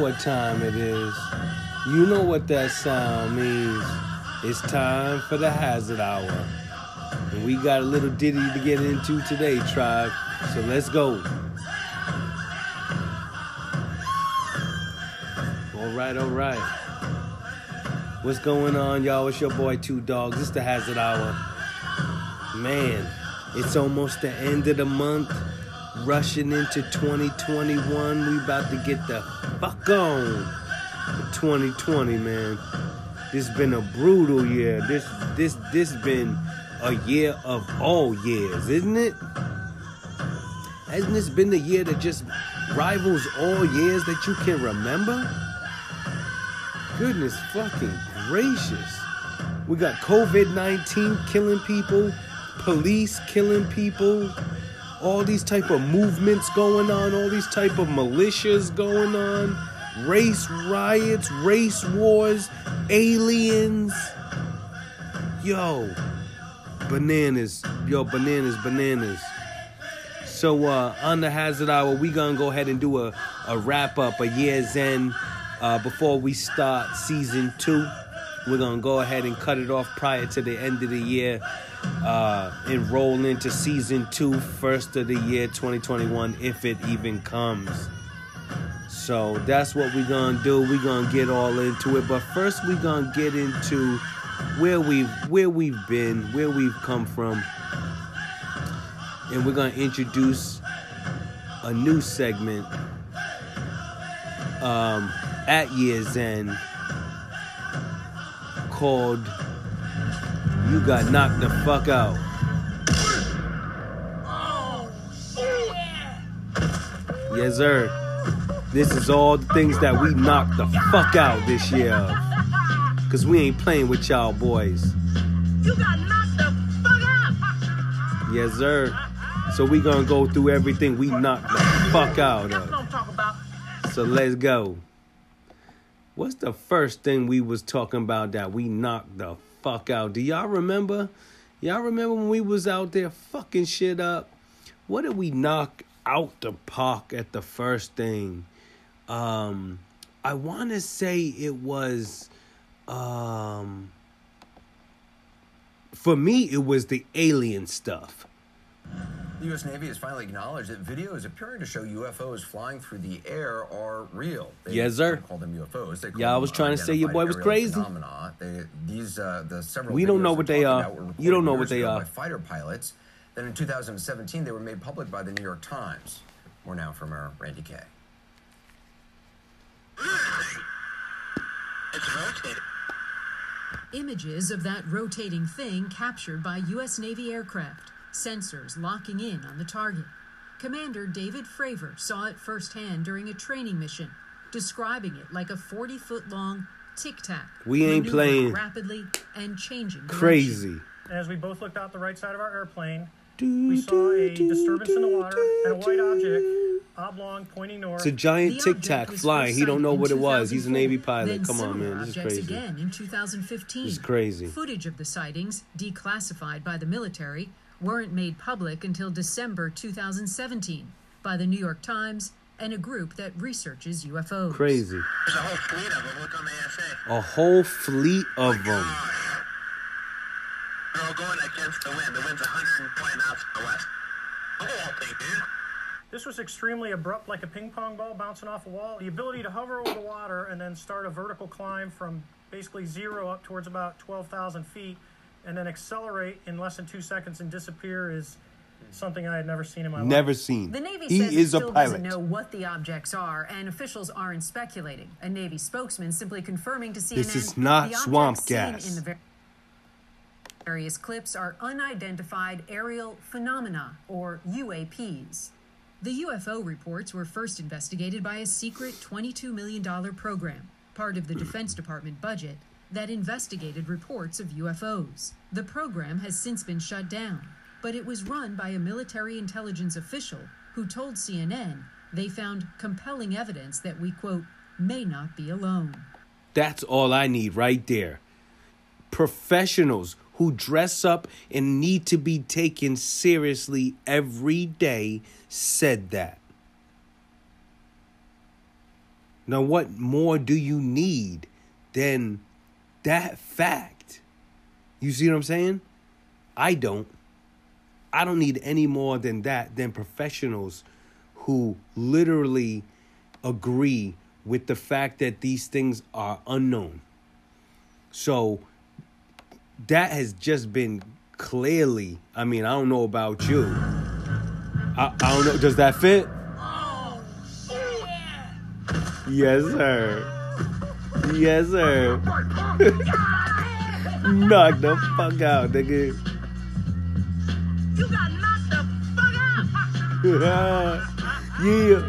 know what time it is. You know what that sound means. It's time for the Hazard Hour. And we got a little ditty to get into today, tribe. So let's go. All right. What's going on, y'all? It's your boy, Two Dogs. It's the Hazard Hour. Man, it's almost the end of the month. Rushing into 2021. We about to get the fuck on with 2020, man. This been a brutal year. This been a year of all years, isn't it? Hasn't this been the year that just rivals all years that you can remember? Goodness fucking gracious. We got COVID-19 killing people, police killing people, all these type of movements going on, all these type of militias going on, race riots, race wars, aliens. Yo, bananas. Yo, bananas. So on the Hazard Hour, we gonna go ahead and do a wrap up, a year's end. Before we start season 2, we're going to go ahead and cut it off prior to the end of the year and roll into season 2, first of the year 2021, if it even comes. So that's what we're going to do. We're going to get all into it. But first, we're going to get into where we've been, where we've come from. And we're going to introduce a new segment at year's end, called You Got Knocked the Fuck Out. Yes, sir. This is all the things that we knocked the fuck out this year of, 'cause we ain't playing with y'all boys. You got knocked the fuck out. Yes, sir. So we gonna go through everything we knocked the fuck out of. So let's go. What's the first thing we was talking about that we knocked the fuck out? Do y'all remember? Y'all remember when we was out there fucking shit up? What did we knock out the park at the first thing? I want to say it was, for me, it was the alien stuff. The U.S. Navy has finally acknowledged that videos appearing to show UFOs flying through the air are real. They yes, sir. Don't call them UFOs. They call them, I was trying to say your boy was crazy. Phenomena. The several we don't know what they are. You don't know what they are. By fighter pilots. Then in 2017, they were made public by the New York Times. More now from our Randy Kaye. It's rotating. Images of that rotating thing captured by U.S. Navy aircraft. Sensors locking in on the target. Commander David Fravor saw it firsthand during a training mission, describing it like a 40-foot-long tic-tac. We ain't playing. Rapidly and changing. Crazy. Direction. And as we both looked out the right side of our airplane, we saw a disturbance in the water and a white object, oblong, pointing north. It's a giant tic-tac flying. He don't know what it was. He's a Navy pilot. Come on, man. This is crazy. Again in 2015. This is crazy. Footage of the sightings, declassified by the military, weren't made public until December 2017 by the New York Times and a group that researches UFOs. Crazy. There's a whole fleet of them. Look on the ASA. A whole fleet of them. They're all going against the wind. The wind's 120 miles to the west. Oh, thank you. This was extremely abrupt, like a ping pong ball bouncing off a wall. The ability to hover over the water and then start a vertical climb from basically zero up towards about 12,000 feet. And then accelerate in less than 2 seconds and disappear is something I had never seen in my life. Never seen. The Navy says it still doesn't know what the objects are, and officials aren't speculating. A Navy spokesman simply confirming to CNN this is not swamp gas. In the various clips are unidentified aerial phenomena, or UAPs. The UFO reports were first investigated by a secret $22 million program, part of the Defense Department budget, that investigated reports of UFOs. The program has since been shut down, but it was run by a military intelligence official who told CNN they found compelling evidence that we, quote, may not be alone. That's all I need right there. Professionals who dress up and need to be taken seriously every day said that. Now, what more do you need than that fact? You see what I'm saying? I don't need any more than that, than professionals who literally agree with the fact that these things are unknown. So that has just been clearly, I mean, I don't know about you. I don't know. Does that fit? Oh, shit. Yes, sir. Yes, sir. Knock the fuck out, nigga. You got knocked the fuck out. Yeah.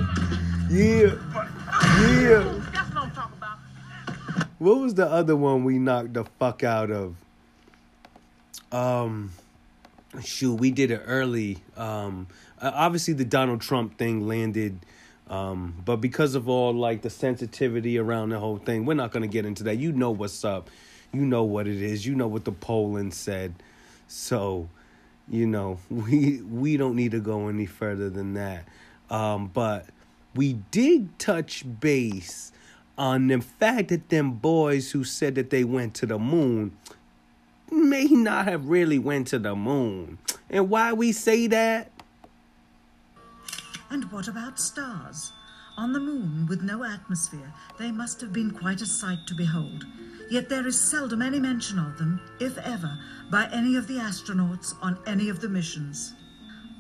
That's what I'm talking about. What was the other one we knocked the fuck out of? Shoot, we did it early. Obviously the Donald Trump thing landed, but because of all like the sensitivity around the whole thing, we're not gonna get into that. You know what's up. You know what it is. You know what the polling said. So, you know, we don't need to go any further than that. But we did touch base on the fact that them boys who said that they went to the moon may not have really went to the moon. And why we say that? And what about stars? On the moon, with no atmosphere, they must have been quite a sight to behold. Yet there is seldom any mention of them, if ever, by any of the astronauts on any of the missions.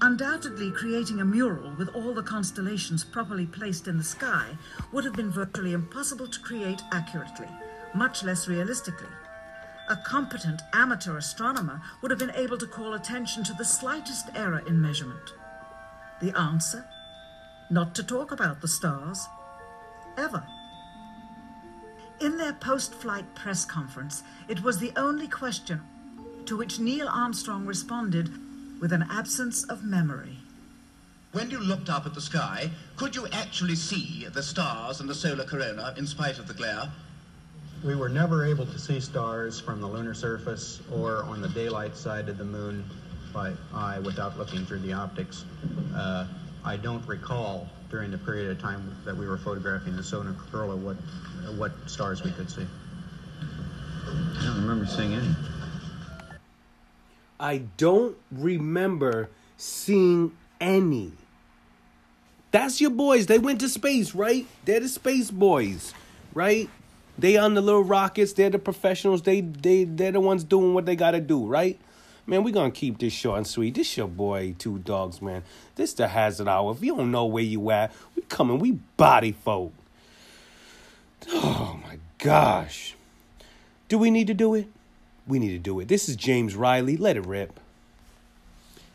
Undoubtedly, creating a mural with all the constellations properly placed in the sky would have been virtually impossible to create accurately, much less realistically. A competent amateur astronomer would have been able to call attention to the slightest error in measurement. The answer? Not to talk about the stars. Ever. In their post-flight press conference, it was the only question to which Neil Armstrong responded with an absence of memory. When you looked up at the sky, could you actually see the stars and the solar corona in spite of the glare? We were never able to see stars from the lunar surface or on the daylight side of the moon by eye without looking through the optics. I don't recall during the period of time that we were photographing the solar corona what stars we could see. I don't remember seeing any. I don't remember seeing any. That's your boys. They went to space, right? They're the space boys, right? They on the little rockets. They're the professionals. They're the ones doing what they got to do, right? Man, we're going to keep this short and sweet. This your boy, Two Dogs, man. This the Hazard Hour. If you don't know where you at, we coming. We body folk. Oh, my gosh. Do we need to do it? We need to do it. This is James Riley. Let it rip.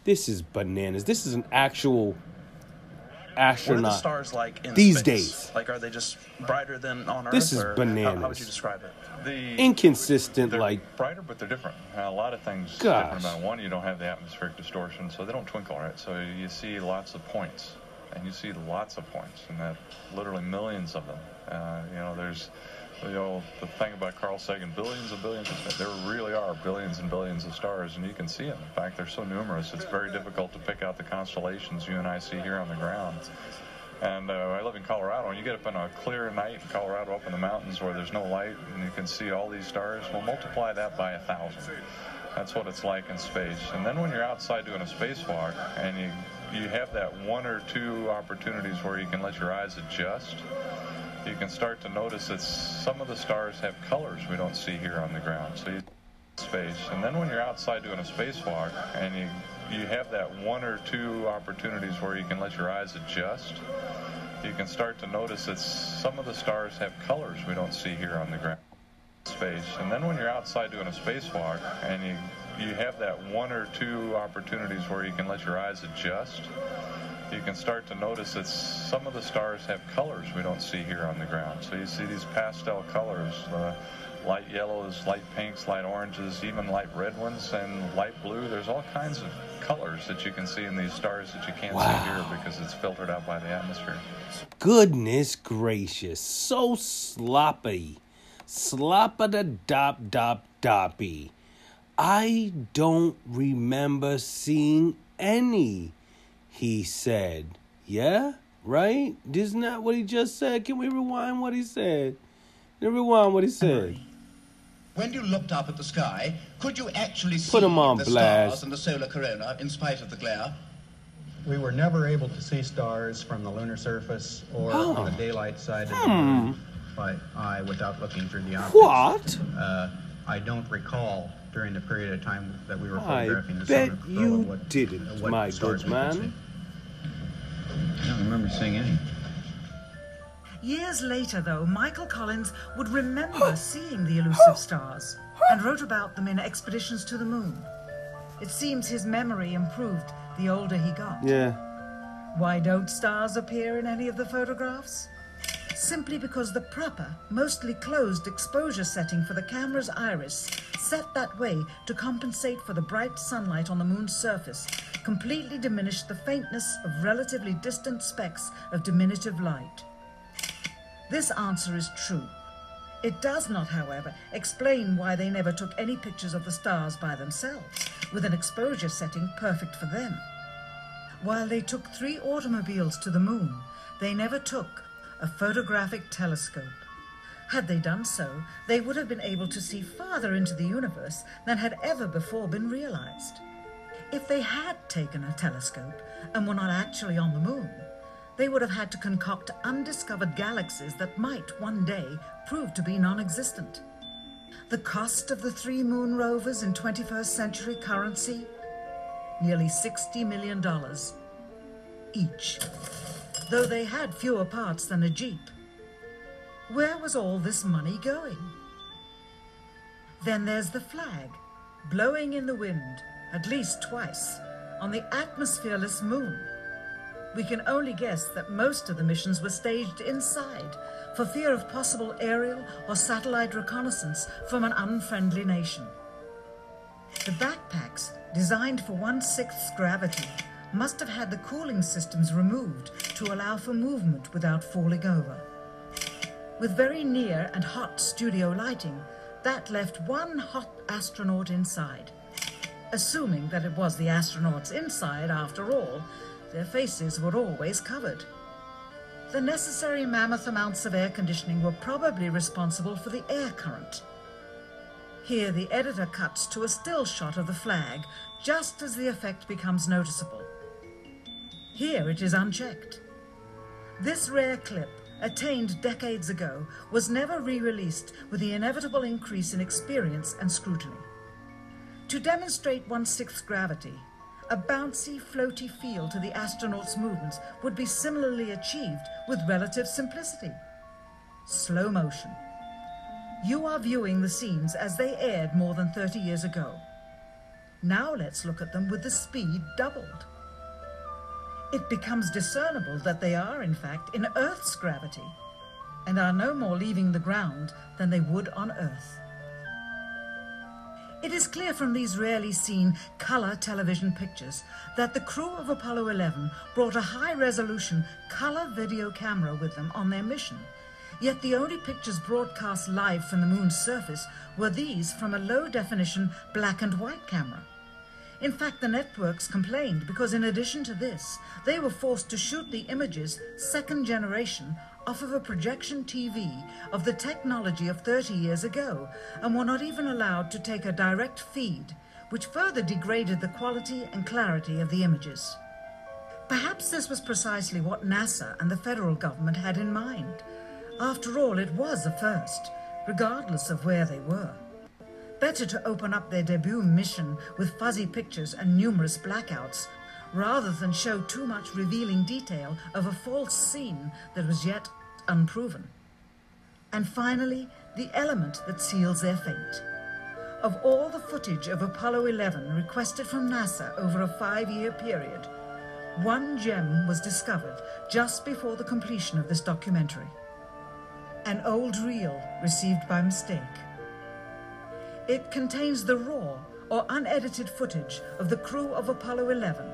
This is bananas. This is an actual astronaut. What are the stars like in these days? Like, are they just brighter than on Earth? This is bananas. How would you describe it? Inconsistent, they're like brighter, but they're different. A lot of things are different about one. You don't have the atmospheric distortion, so they don't twinkle, right? So you see lots of points, and that literally millions of them. There's the thing about Carl Sagan, billions of stars. There really are billions and billions of stars, and you can see them. In fact, they're so numerous, it's very difficult to pick out the constellations you and I see here on the ground. And I live in Colorado, and you get up on a clear night in Colorado, up in the mountains where there's no light, and you can see all these stars. Well, multiply that by 1,000. That's what it's like in space. And then when you're outside doing a spacewalk, and you have that one or two opportunities where you can let your eyes adjust, you can start to notice that some of the stars have colors we don't see here on the ground. So you see space. And then when you're outside doing a spacewalk, and you have that one or two opportunities where you can let your eyes adjust, you can start to notice that some of the stars have colors we don't see here on the ground. Space. And then when you're outside doing a spacewalk, and you have that one or two opportunities where you can let your eyes adjust, you can start to notice that some of the stars have colors we don't see here on the ground. So you see these pastel colors, light yellows, light pinks, light oranges, even light red ones, and light blue. There's all kinds of colors that you can see in these stars that you can't see here because it's filtered out by the atmosphere. Goodness gracious. So sloppy. Sloppy-da-dop-dop-doppy. I don't remember seeing any, he said. Yeah? Right? This is not what he just said. Can we rewind what he said? When you looked up at the sky, could you actually see the stars and the solar corona in spite of the glare? We were never able to see stars from the lunar surface or on the daylight side of the moon by eye without looking through the optics. What? I don't recall during the period of time that we were photographing the solar corona. My good man. I don't remember seeing any. Years later, though, Michael Collins would remember seeing the elusive stars and wrote about them in Expeditions to the Moon. It seems his memory improved the older he got. Yeah. Why don't stars appear in any of the photographs? Simply because the proper, mostly closed exposure setting for the camera's iris, set that way to compensate for the bright sunlight on the moon's surface, completely diminished the faintness of relatively distant specks of diminutive light. This answer is true. It does not, however, explain why they never took any pictures of the stars by themselves, with an exposure setting perfect for them. While they took 3 automobiles to the moon, they never took a photographic telescope. Had they done so, they would have been able to see farther into the universe than had ever before been realized. If they had taken a telescope and were not actually on the moon, they would have had to concoct undiscovered galaxies that might one day prove to be non-existent. The cost of the 3 moon rovers in 21st century currency? Nearly $60 million each, though they had fewer parts than a Jeep. Where was all this money going? Then there's the flag, blowing in the wind, at least twice, on the atmosphereless moon. We can only guess that most of the missions were staged inside for fear of possible aerial or satellite reconnaissance from an unfriendly nation. The backpacks, designed for 1/6 gravity, must have had the cooling systems removed to allow for movement without falling over. With very near and hot studio lighting, that left one hot astronaut inside. Assuming that it was the astronauts inside after all, their faces were always covered. The necessary mammoth amounts of air conditioning were probably responsible for the air current. Here the editor cuts to a still shot of the flag, just as the effect becomes noticeable. Here it is unchecked. This rare clip, attained decades ago, was never re-released with the inevitable increase in experience and scrutiny. To demonstrate 1/6 gravity, a bouncy, floaty feel to the astronauts' movements would be similarly achieved with relative simplicity. Slow motion. You are viewing the scenes as they aired more than 30 years ago. Now let's look at them with the speed doubled. It becomes discernible that they are, in fact, in Earth's gravity and are no more leaving the ground than they would on Earth. It is clear from these rarely seen color television pictures that the crew of Apollo 11 brought a high-resolution color video camera with them on their mission. Yet the only pictures broadcast live from the moon's surface were these from a low-definition black-and-white camera. In fact, the networks complained because in addition to this, they were forced to shoot the images, second generation, off of a projection TV of the technology of 30 years ago, and were not even allowed to take a direct feed, which further degraded the quality and clarity of the images. Perhaps this was precisely what NASA and the federal government had in mind. After all, it was a first, regardless of where they were. Better to open up their debut mission with fuzzy pictures and numerous blackouts, rather than show too much revealing detail of a false scene that was yet unproven. And finally, the element that seals their fate. Of all the footage of Apollo 11 requested from NASA over a 5-year period, one gem was discovered just before the completion of this documentary. An old reel received by mistake. It contains the raw or unedited footage of the crew of Apollo 11,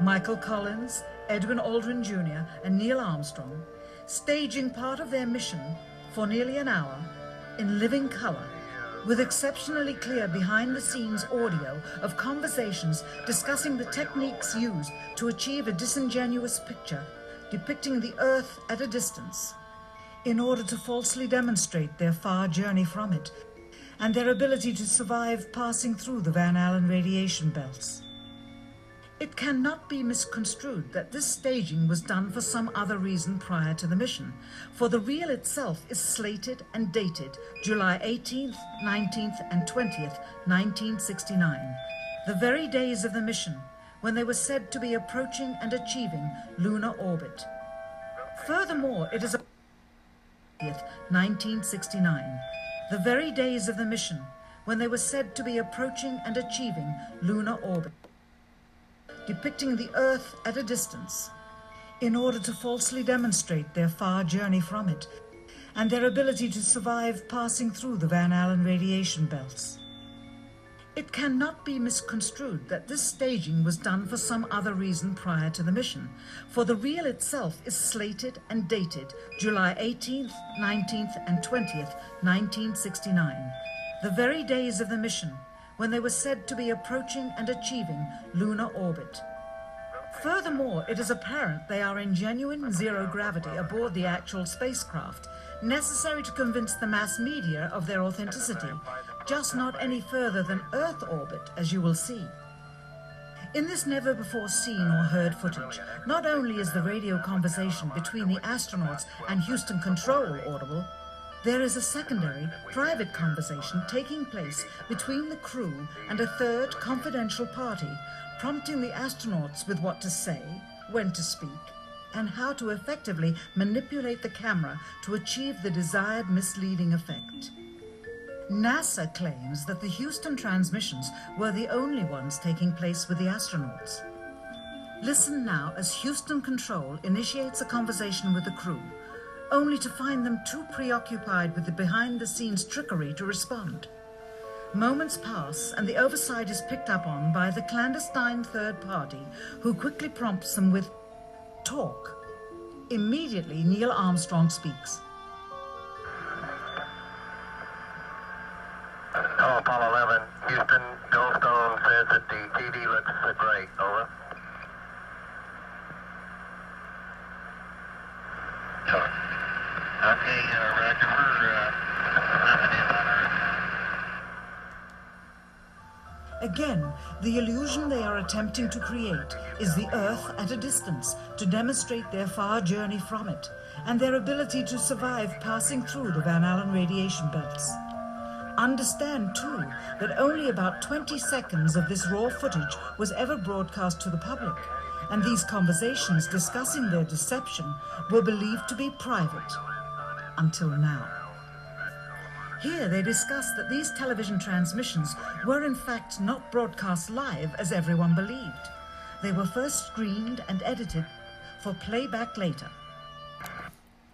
Michael Collins, Edwin Aldrin Jr., and Neil Armstrong, staging part of their mission for nearly an hour in living color, with exceptionally clear behind-the-scenes audio of conversations discussing the techniques used to achieve a disingenuous picture depicting the earth at a distance in order to falsely demonstrate their far journey from it and their ability to survive passing through the Van Allen radiation belts. It cannot be misconstrued that this staging was done for some other reason prior to the mission, for the reel itself is slated and dated July 18th, 19th, and 20th, 1969, the very days of the mission when they were said to be approaching and achieving lunar orbit. Furthermore, it is 1969, the very days of the mission when they were said to be approaching and achieving lunar orbit, depicting the earth at a distance in order to falsely demonstrate their far journey from it and their ability to survive passing through the Van Allen radiation belts. It cannot be misconstrued that this staging was done for some other reason prior to the mission, for the reel itself is slated and dated July 18th, 19th, and 20th, 1969, the very days of the mission when they were said to be approaching and achieving lunar orbit. Furthermore, it is apparent they are in genuine zero gravity aboard the actual spacecraft, necessary to convince the mass media of their authenticity, just not any further than Earth orbit, as you will see. In this never-before-seen or heard footage, not only is the radio conversation between the astronauts and Houston Control audible, there is a secondary, private conversation taking place between the crew and a third confidential party, prompting the astronauts with what to say, when to speak, and how to effectively manipulate the camera to achieve the desired misleading effect. NASA claims that the Houston transmissions were the only ones taking place with the astronauts. Listen now as Houston Control initiates a conversation with the crew, only to find them too preoccupied with the behind-the-scenes trickery to respond. Moments pass, and the oversight is picked up on by the clandestine third party, who quickly prompts them with, "Talk." Immediately, Neil Armstrong speaks. Call Apollo 11, Houston, Goldstone says that the TD looks great, over. Sorry. Okay, Roger, again, the illusion they are attempting to create is the Earth at a distance to demonstrate their far journey from it and their ability to survive passing through the Van Allen radiation belts. Understand, too, that only about 20 seconds of this raw footage was ever broadcast to the public, and these conversations discussing their deception were believed to be private until now. Here they discuss that these television transmissions were in fact not broadcast live as everyone believed. They were first screened and edited for playback later.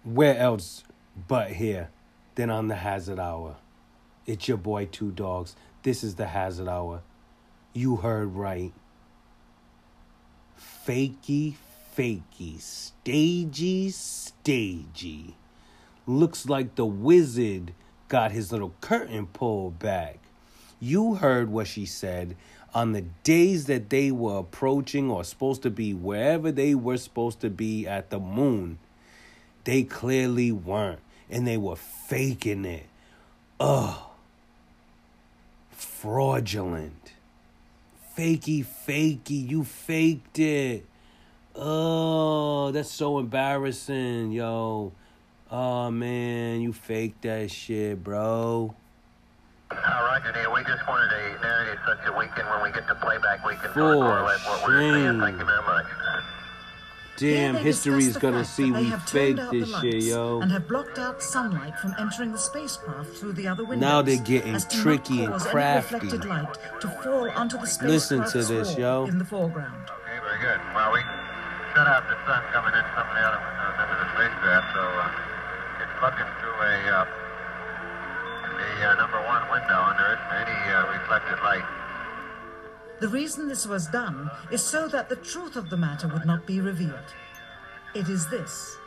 Where else but here than on the Hazard Hour? It's your boy Two Dogs. This is the Hazard Hour. You heard right. Fakey, fakey, stagey, stagey. Looks like the wizard got his little curtain pulled back. You heard what she said. On the days that they were approaching or supposed to be wherever they were supposed to be at the moon, they clearly weren't, and they were faking it. Ugh. Fraudulent. Fakey, fakey, you faked it. Oh, that's so embarrassing, yo. Oh, man, you faked that shit, bro. Roger, Neil. We just wanted a narrative such that we can, when we get to playback, we can correlate what we're seeing. Thank you very much. Damn, history's gonna see we faked this shit, yo. And have blocked out sunlight from entering the spacecraft through the other windows. Now they're getting tricky and crafty. Listen to this, yo. In the foreground. Okay, very good. Well, we shut out the sun coming in from the other windows into the spacecraft, so it's looking through the number one window, and there isn't any reflected light. The reason this was done is so that the truth of the matter would not be revealed. It is this.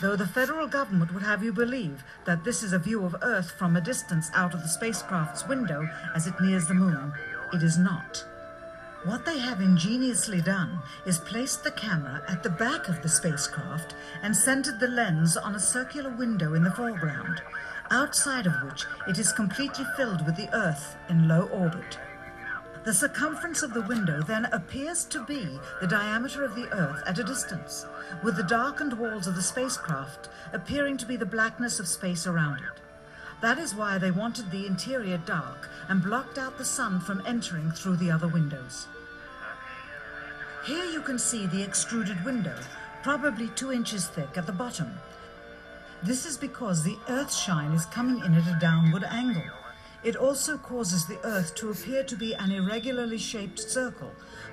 Though the federal government would have you believe that this is a view of Earth from a distance out of the spacecraft's window as it nears the moon, it is not. What they have ingeniously done is placed the camera at the back of the spacecraft and centered the lens on a circular window in the foreground, outside of which it is completely filled with the Earth in low orbit. The circumference of the window then appears to be the diameter of the Earth at a distance, with the darkened walls of the spacecraft appearing to be the blackness of space around it. That is why they wanted the interior dark and blocked out the sun from entering through the other windows. Here you can see the extruded window, probably 2 inches thick at the bottom. This is because the Earth's shine is coming in at a downward angle. It also causes the Earth to appear to be an irregularly shaped circle,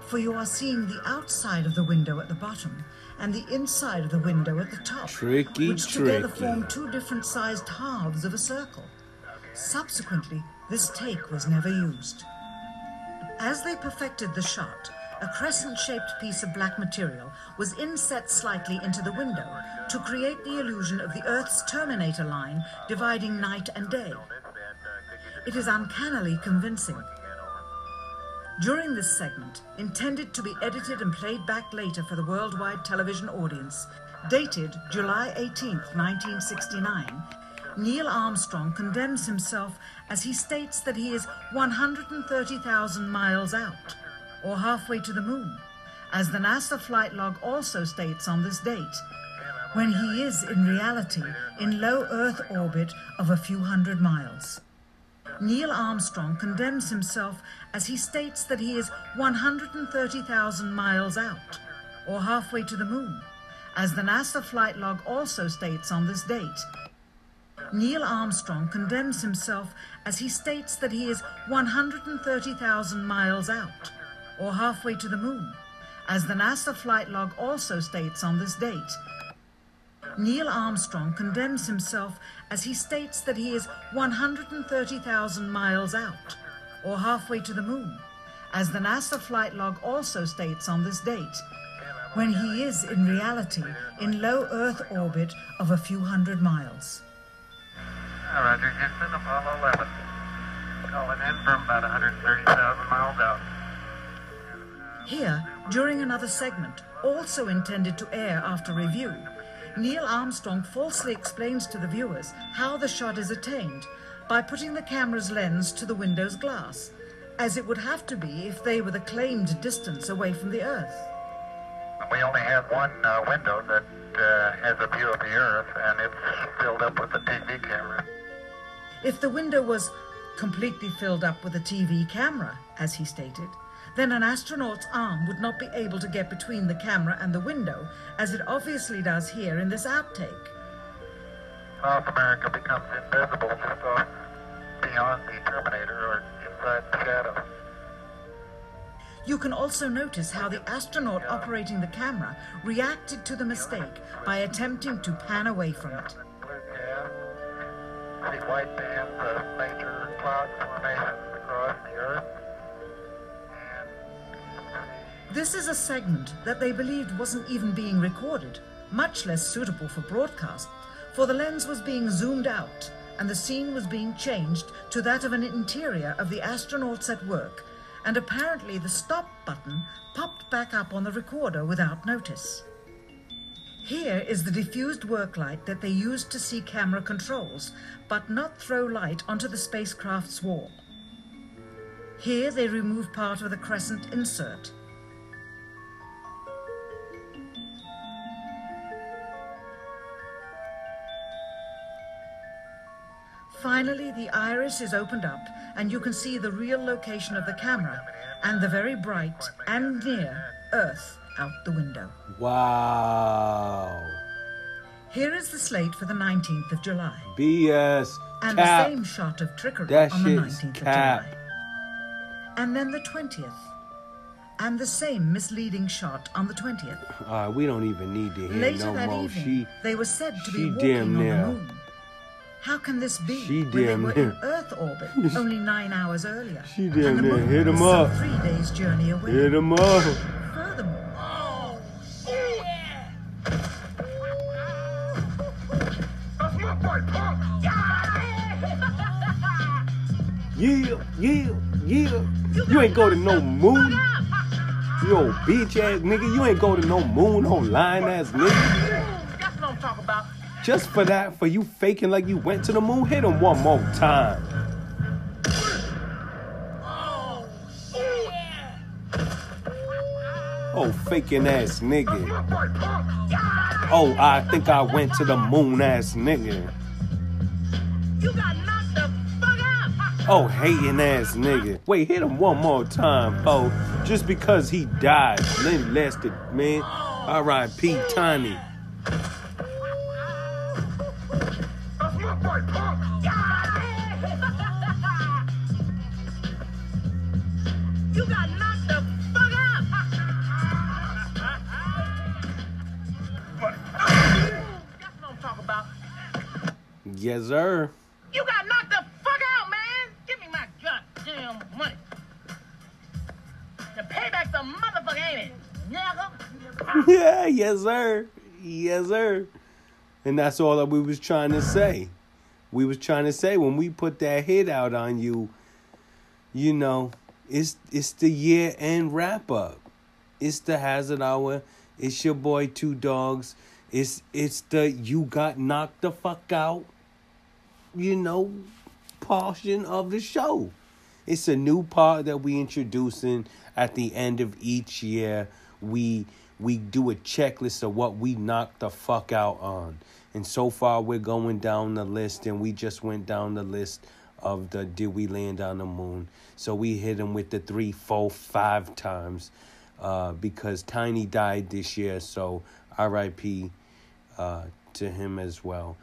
for you are seeing the outside of the window at the bottom and the inside of the window at the top, which together form two different sized halves of a circle. Subsequently, this take was never used. As they perfected the shot, a crescent-shaped piece of black material was inset slightly into the window to create the illusion of the Earth's terminator line dividing night and day. It is uncannily convincing. During this segment, intended to be edited and played back later for the worldwide television audience, dated July 18, 1969, Neil Armstrong condemns himself as he states that he is 130,000 miles out, or halfway to the moon, as the NASA flight log also states on this date, when he is in reality in low Earth orbit of a few hundred miles. Neil Armstrong condemns himself as he states that he is 130,000 miles out, or halfway to the moon, as the NASA flight log also states on this date. Neil Armstrong condemns himself as he states that he is 130,000 miles out, or halfway to the moon, as the NASA flight log also states on this date. Neil Armstrong condemns himself as he states that he is 130,000 miles out, or halfway to the moon, as the NASA flight log also states on this date, when he is in reality in low Earth orbit of a few hundred miles. Roger, Houston, Apollo 11. Calling in from about 130,000 miles out. Here, during another segment, also intended to air after review, Neil Armstrong falsely explains to the viewers how the shot is attained by putting the camera's lens to the window's glass, as it would have to be if they were the claimed distance away from the Earth. We only have one window that has a view of the Earth, and it's filled up with a TV camera. If the window was completely filled up with a TV camera, as he stated, then an astronaut's arm would not be able to get between the camera and the window, as it obviously does here in this outtake. South America becomes invisible just off beyond the terminator or inside the shadow. You can also notice how the astronaut operating the camera reacted to the mistake by attempting to pan away from it. See white bands of major cloud formations across the Earth. This is a segment that they believed wasn't even being recorded, much less suitable for broadcast, for the lens was being zoomed out and the scene was being changed to that of an interior of the astronauts at work, and apparently the stop button popped back up on the recorder without notice. Here is the diffused work light that they used to see camera controls, but not throw light onto the spacecraft's wall. Here they remove part of the crescent insert. Finally, the iris is opened up and you can see the real location of the camera and the very bright and near Earth out the window. Wow. Here is the slate for the 19th of July. BS. And the same shot of trickery that on the 19th of July. And then the 20th. And the same misleading shot on the 20th. We don't even need to hear later no that more. Evening, they were said to be walking on the moon. How can this be when they were in Earth orbit only 9 hours earlier? She damn near hit him up. 3 days' journey away. Hit him up. Furthermore, oh, yeah. That's my boy, punk. Yeah, yeah, yeah. You ain't go to no moon. Yo, bitch ass nigga, you ain't go to no moon, no lying ass nigga. That's what I'm talking about. Just for that, for you faking like you went to the moon, hit him one more time. Oh, faking ass nigga. Oh, I think I went to the moon ass nigga. You got knocked the fuck out. Oh, hating ass nigga. Wait, hit him one more time, foe. Just because he died. Lenny lasted, man. R.I.P. Tiny. You got knocked the fuck out. That's what I'm talking about. Yes, sir. You got knocked the fuck out, man. Give me my goddamn money. The payback's a motherfucker, ain't it? Nigga. Yeah, yes, sir. Yes, sir. And that's all that we was trying to say. We was trying to say when we put that hit out on you, you know, it's the year-end wrap-up. It's the Hazard Hour. It's your boy, Two Dogs. It's the you got knocked the fuck out, you know, portion of the show. It's a new part that we introducing at the end of each year. We do a checklist of what we knocked the fuck out on. And so far, we're going down the list, and we just went down the list of the did we land on the moon. So we hit them with the 3, 4, 5 times because Tiny died this year. So RIP to him as well.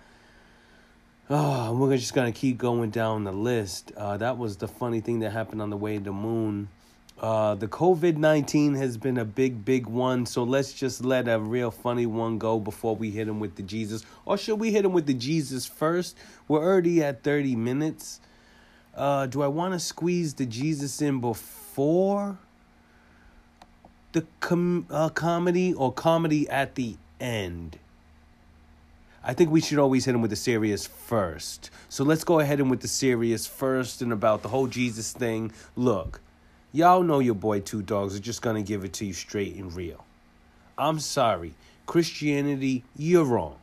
Oh, we're just going to keep going down the list. That was the funny thing that happened on the way to the moon. The COVID-19 has been a big one, so let's just let a real funny one go before we hit him with the Jesus. Or should we hit him with the Jesus first? We're already at 30 minutes. Do I want to squeeze the Jesus in before the comedy or comedy at the end? I think we should always hit him with the serious first. So let's go ahead and with the serious first and about the whole Jesus thing. Look. Y'all know your boy Two Dogs are just going to give it to you straight and real. I'm sorry. Christianity, you're wrong.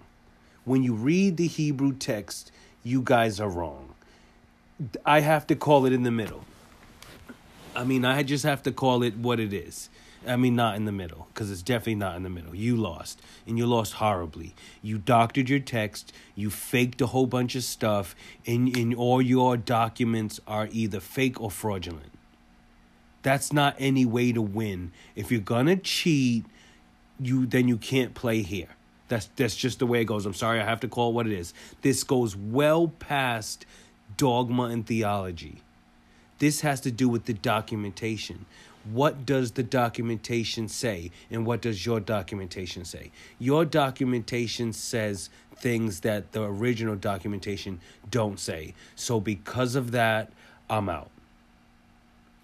When you read the Hebrew text, you guys are wrong. I have to call it in the middle. I mean, I just have to call it what it is. I mean, not in the middle, because it's definitely not in the middle. You lost, and you lost horribly. You doctored your text, you faked a whole bunch of stuff, and all your documents are either fake or fraudulent. That's not any way to win. If you're gonna cheat, then you can't play here. That's just the way it goes. I'm sorry, I have to call it what it is. This goes well past dogma and theology. This has to do with the documentation. What does the documentation say? And what does your documentation say? Your documentation says things that the original documentation don't say. So because of that, I'm out.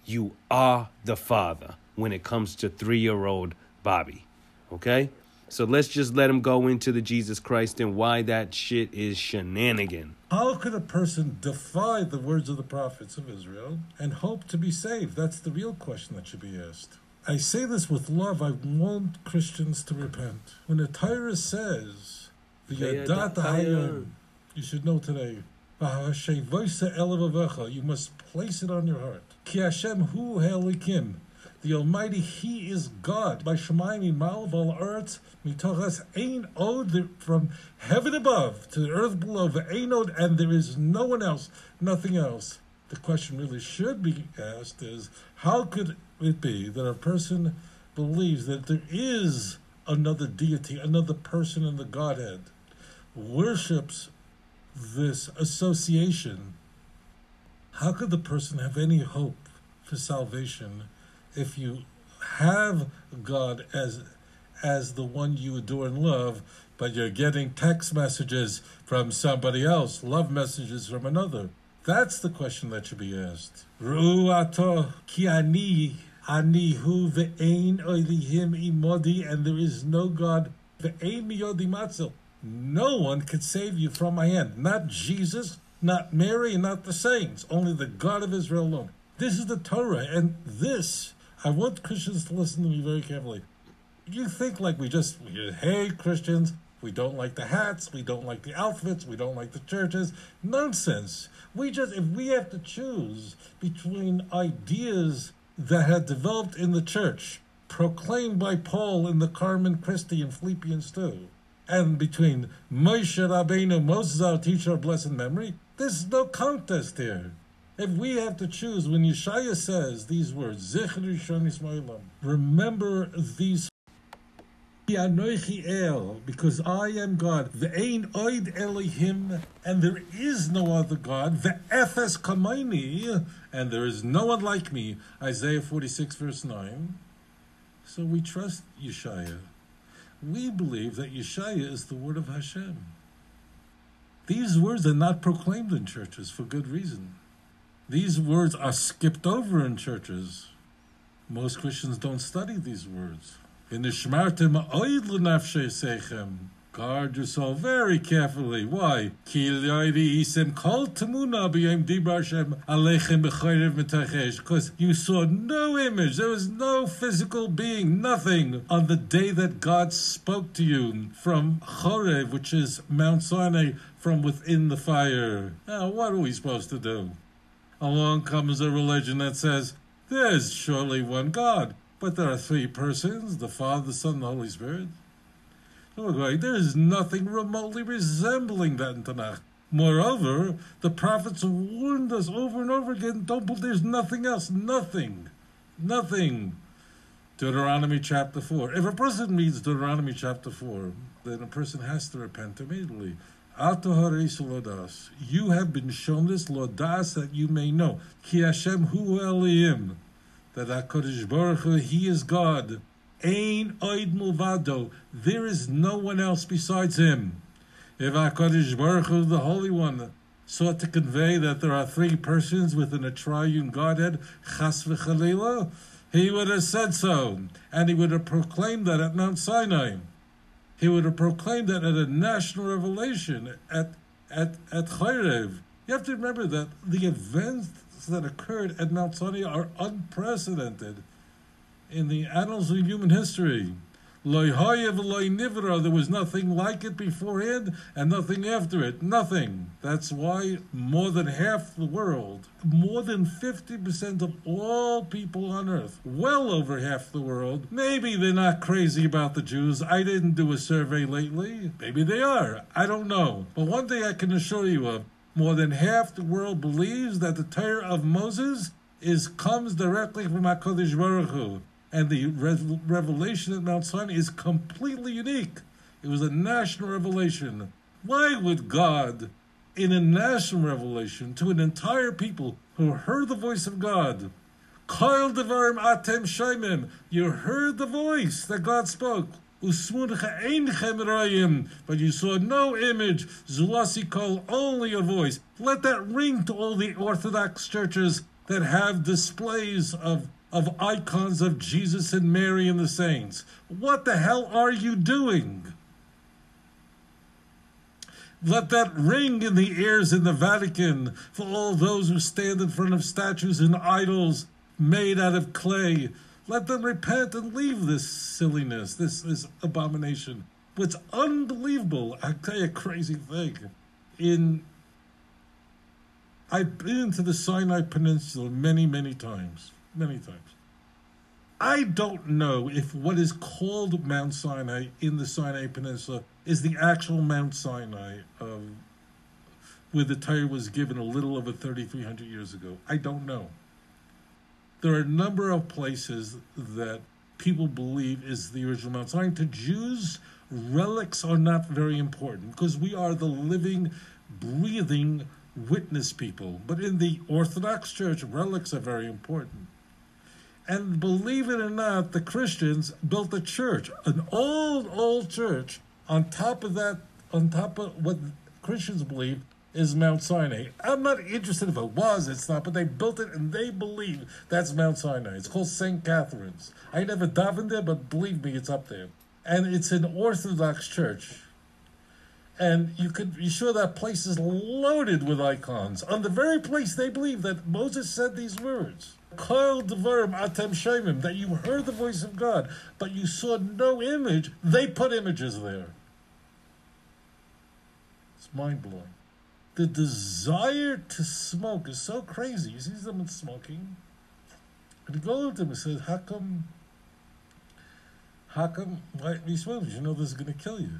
You are the father when it comes to 3-year-old Bobby, okay? So let's just let him go into the Jesus Christ and why that shit is shenanigan. How could a person defy the words of the prophets of Israel and hope to be saved? That's the real question that should be asked. I say this with love. I want Christians to repent. When the Torah says, "V'yadat hayom," you should know today, you must place it on your heart. Ki Hashem hu helikim, the Almighty, He is God. By Shemayim malval earth mitochas ein od, from heaven above to the earth below, ein od, and there is no one else, nothing else. The question really should be asked is, how could it be that a person believes that there is another deity, another person in the Godhead, worships this association? How could the person have any hope for salvation if you have God as the one you adore and love, but you're getting text messages from somebody else, love messages from another? That's the question that should be asked. Ru'ato ki ani hu ve'ein olihim imodi, and there is no God, ve'ein miyodi matzel. No one could save you from my hand. Not Jesus, not Mary, not the saints. Only the God of Israel alone. This is the Torah, and this I want Christians to listen to me very carefully. You think like we hate Christians, we don't like the hats, we don't like the outfits, we don't like the churches. Nonsense. If we have to choose between ideas that had developed in the church, proclaimed by Paul in the Carmen Christi in Philippians 2, and between Moshe Rabbeinu, Moses, our teacher of blessed memory, there's no contest here. If we have to choose, when Yeshaya says these words, Zichri Shonis Moilam, remember these, because I am God, Ve'ein Oid Elohim, and there is no other God, Ve'efes Kameini, and there is no one like me, Isaiah 46, verse 9. So we trust Yeshaya. We believe that Yeshaya is the word of Hashem. These words are not proclaimed in churches for good reason. These words are skipped over in churches. Most Christians don't study these words. Guard yourself very carefully. Why? Because you saw no image, there was no physical being, nothing, on the day that God spoke to you from Chorev, which is Mount Sinai, from within the fire. Now, what are we supposed to do? Along comes a religion that says, there's surely one God, but there are three persons, the Father, the Son, and the Holy Spirit. There is nothing remotely resembling that in Tanakh. Moreover, the prophets warned us over and over again, there's nothing else, nothing, nothing. Deuteronomy chapter 4. If a person reads Deuteronomy chapter 4, then a person has to repent immediately. You have been shown this, Lodas, that you may know. Ki Hashem hu Elohim, that HaKadosh Baruch Hu, He is God. Ein oid mulvado, there is no one else besides Him. If HaKadosh Baruch Hu, the Holy One, sought to convey that there are three persons within a triune Godhead, Chas v'chalila, He would have said so, and He would have proclaimed that at Mount Sinai. He would have proclaimed that at a national revelation, at Chorev. You have to remember that the events that occurred at Mount Sinai are unprecedented in the annals of human history. Lo haya v'lo nivra, there was nothing like it beforehand and nothing after it, nothing. That's why more than half the world, more than 50% of all people on earth, well over half the world, maybe they're not crazy about the Jews. I didn't do a survey lately. Maybe they are, I don't know. But one thing I can assure you of, more than half the world believes that the Torah of Moses comes directly from HaKadosh Baruch Hu. And the revelation at Mount Sinai is completely unique. It was a national revelation. Why would God, in a national revelation to an entire people who heard the voice of God, Kol Devarim Atem Shomim, you heard the voice that God spoke, but you saw no image, Zulasi Kol, only a voice. Let that ring to all the Orthodox churches that have displays of icons of Jesus and Mary and the saints. What the hell are you doing? Let that ring in the ears in the Vatican for all those who stand in front of statues and idols made out of clay. Let them repent and leave this silliness, this abomination. What's unbelievable, I'll tell you a crazy thing. I've been to the Sinai Peninsula many, many times. Many times. I don't know if what is called Mount Sinai in the Sinai Peninsula is the actual Mount Sinai where the Torah was given a little over 3,300 years ago. I don't know. There are a number of places that people believe is the original Mount Sinai. To Jews, relics are not very important because we are the living, breathing witness people. But in the Orthodox Church, relics are very important. And believe it or not, the Christians built a church, an old church, on top of that, on top of what Christians believe is Mount Sinai. I'm not interested if it was, it's not, but they built it and they believe that's Mount Sinai. It's called St. Catherine's. I never davened there, but believe me, it's up there. And it's an Orthodox church. And you could be sure that place is loaded with icons. On the very place they believe that Moses said these words, Kol Devarim Atem Shemim, that you heard the voice of God, but you saw no image, they put images there. It's mind-blowing. The desire to smoke is so crazy. You see someone smoking, and you go to them and say, how come, why are you smoking? You know this is going to kill you.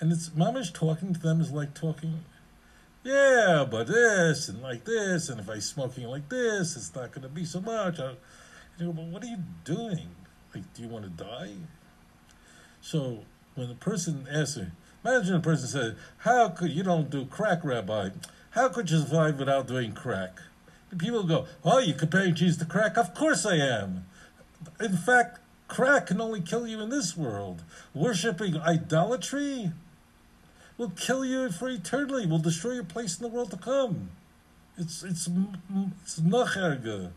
And it's mamish talking to them is like talking, yeah, but this and like this, and if I'm smoking like this, it's not going to be so much. And you go, but what are you doing? Like, do you want to die? So when the person asks me, imagine a person says, how could you don't do crack, Rabbi? How could you survive without doing crack? And people go, oh, you're comparing cheese to crack? Of course I am. In fact, crack can only kill you in this world. Worshipping idolatry will kill you for eternity, will destroy your place in the world to come. It's noch erger.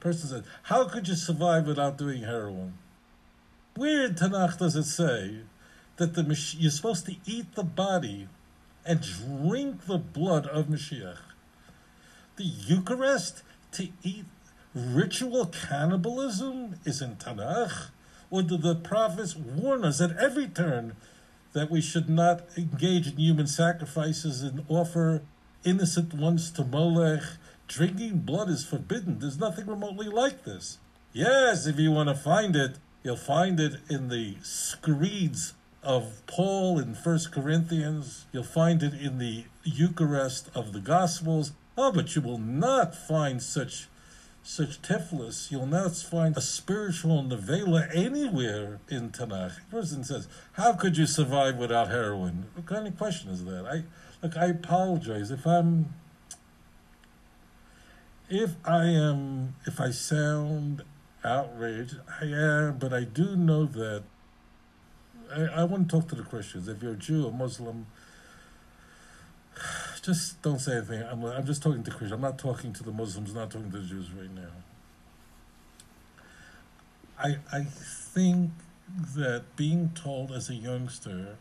Person said, how could you survive without doing heroin? Where in Tanakh does it say that you're supposed to eat the body and drink the blood of Mashiach? The Eucharist, to eat ritual cannibalism, is in Tanakh? Or do the prophets warn us at every turn that we should not engage in human sacrifices and offer innocent ones to Molech? Drinking blood is forbidden. There's nothing remotely like this. Yes, if you want to find it, you'll find it in the screeds of Paul in 1 Corinthians. You'll find it in the Eucharist of the Gospels. Oh, but you will not find such tiflis. You'll not find a spiritual novella anywhere in Tanakh. The person says, how could you survive without heroin? What kind of question is that? I apologize if I sound outraged. I am, but I do know that I want to talk to the Christians. If you're a Jew or Muslim, just don't say anything. I'm just talking to Christians. I'm not talking to the Muslims, not talking to the Jews right now. I think that being told as a youngster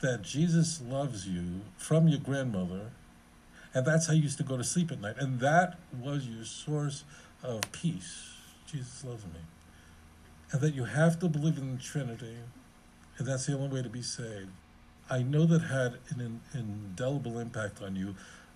that Jesus loves you from your grandmother, and that's how you used to go to sleep at night, and that was your source of peace. Jesus loves me. And that you have to believe in the Trinity, and that's the only way to be saved. I know that had an indelible impact on you.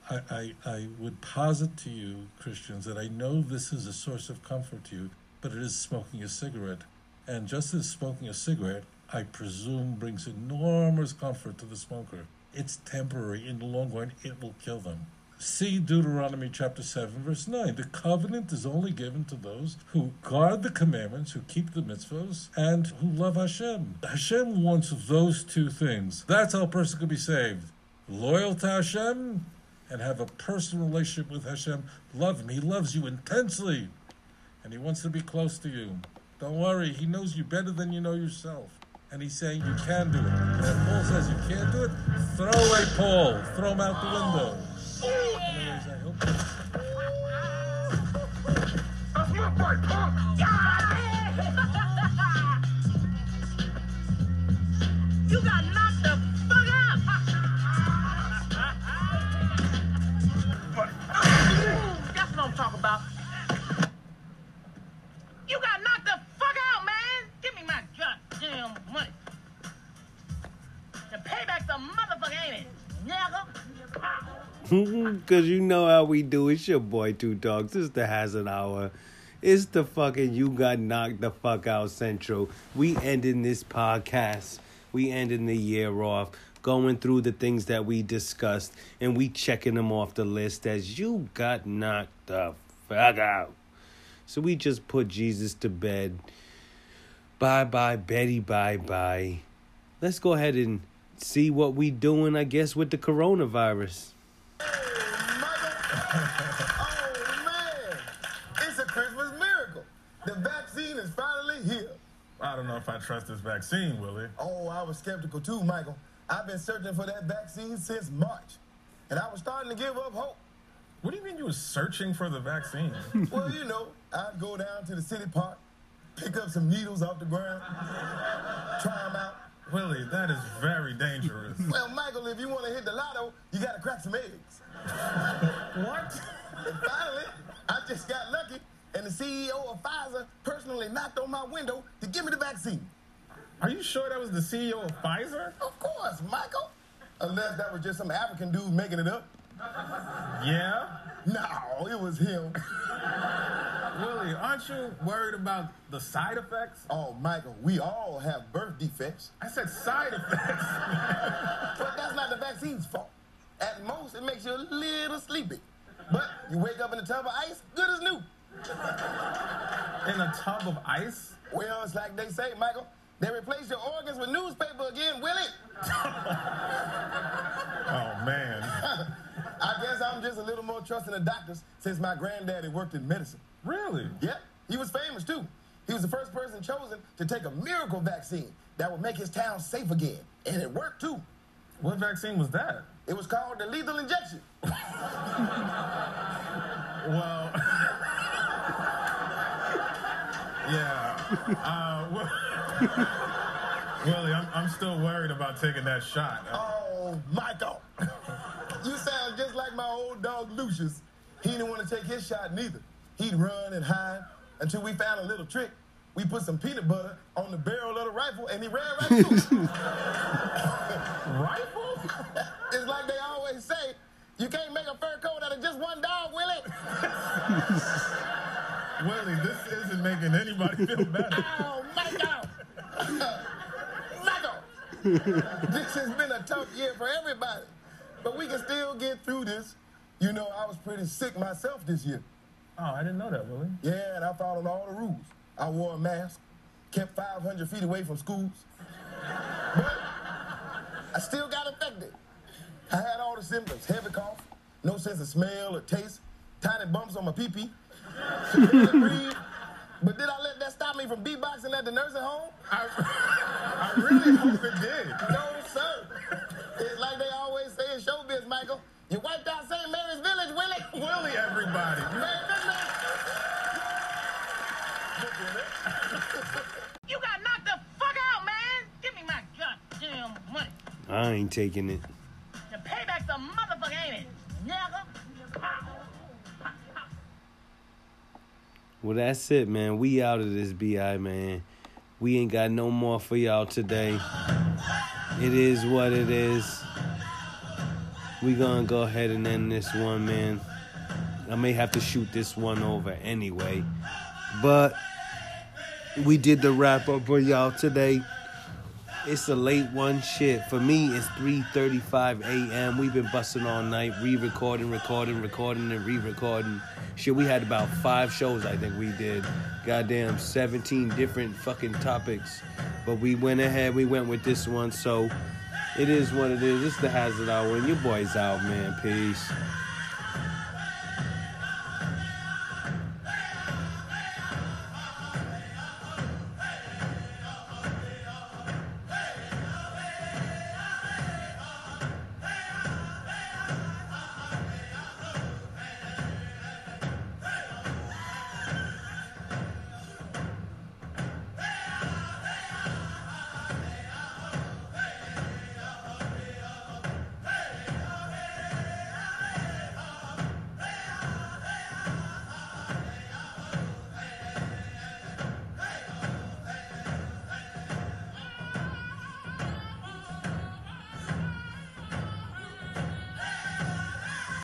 I would posit to you, Christians, that I know this is a source of comfort to you, but it is smoking a cigarette. And just as smoking a cigarette, I presume, brings enormous comfort to the smoker. It's temporary. In the long run, it will kill them. See Deuteronomy chapter 7, verse 9. The covenant is only given to those who guard the commandments, who keep the mitzvahs, and who love Hashem. Hashem wants those two things. That's how a person can be saved. Loyal to Hashem and have a personal relationship with Hashem. Love Him. He loves you intensely, and He wants to be close to you. Don't worry. He knows you better than you know yourself. And He's saying you can do it. And if Paul says you can't do it, throw away Paul. Throw him out the window. Anyways, I hope. You got knocked the fuck out. That's what I'm talking about. You got knocked the fuck out, man. Give me my goddamn money. The payback's a motherfucker, ain't it? Nigga. Because you know how we do. It's your boy, Two Dogs. It's the Hazard Hour. It's the fucking You Got Knocked the Fuck Out Central. We ending this podcast. We ending the year off, going through the things that we discussed, and we checking them off the list as you got knocked the fuck out. So we just put Jesus to bed. Bye-bye, Betty, bye-bye. Let's go ahead and see what we doing, I guess, with the coronavirus. Oh, man. It's a Christmas miracle. The vaccine is finally here. I don't know if I trust this vaccine, Willie. Oh, I was skeptical too, Michael. I've been searching for that vaccine since March, and I was starting to give up hope. What do you mean you were searching for the vaccine? Well, you know, I'd go down to the city park, pick up some needles off the ground, try them out, Willie, that is very dangerous. Well, Michael, if you want to hit the lotto, you got to crack some eggs. What? And finally, I just got lucky, and the CEO of Pfizer personally knocked on my window to give me the vaccine. Are you sure that was the CEO of Pfizer? Of course, Michael. Unless that was just some African dude making it up. Yeah? No, it was him. Willie, aren't you worried about the side effects? Oh, Michael, we all have birth defects. I said side effects. But that's not the vaccine's fault. At most, it makes you a little sleepy. But you wake up in a tub of ice, good as new. In a tub of ice? Well, it's like they say, Michael. They replace your organs with newspaper again, Willie. Oh, man. I guess I'm just a little more trusting of doctors since my granddaddy worked in medicine. Really? Yep. He was famous, too. He was the first person chosen to take a miracle vaccine that would make his town safe again. And it worked, too. What vaccine was that? It was called the lethal injection. Well... Yeah. Willie, I'm still worried about taking that shot. Oh, Michael. You sound just like my old dog, Lucius. He didn't want to take his shot, neither. He'd run and hide until we found a little trick. We put some peanut butter on the barrel of the rifle, and he ran right through it. Rifle? It's like they always say, you can't make a fur coat out of just one dog, Willie. Willie, this isn't making anybody feel better. Oh, Michael! Michael! This has been a tough year for everybody, but we can still get through this. You know, I was pretty sick myself this year. Oh, I didn't know that, Willie. Yeah, and I followed all the rules. I wore a mask, kept 500 feet away from schools, but I still got infected. I had all the symptoms, heavy cough, no sense of smell or taste, tiny bumps on my pee-pee. But did I let that stop me from beatboxing at the nursing home? I really hope it did. No, sir. It's like they always say in showbiz, Michael. You wiped out St. Mary's Village, Willie. Willie, everybody. Merry Christmas. You got knocked the fuck out, man. Give me my goddamn money. I ain't taking it. The payback's a motherfucker, ain't it? Nigga. Well, that's it, man. We out of this BI, man. We ain't got no more for y'all today. It is what it is. We gonna go ahead and end this one, man. I may have to shoot this one over anyway. But we did the wrap-up for y'all today. It's a late one, shit. For me, it's 3:35 a.m. We've been busting all night, re-recording. Shit, we had about 5 shows, I think we did. Goddamn, 17 different fucking topics. But we went ahead, we went with this one, so it is what it is. It's the Hazard Hour, and your boy's out, man. Peace.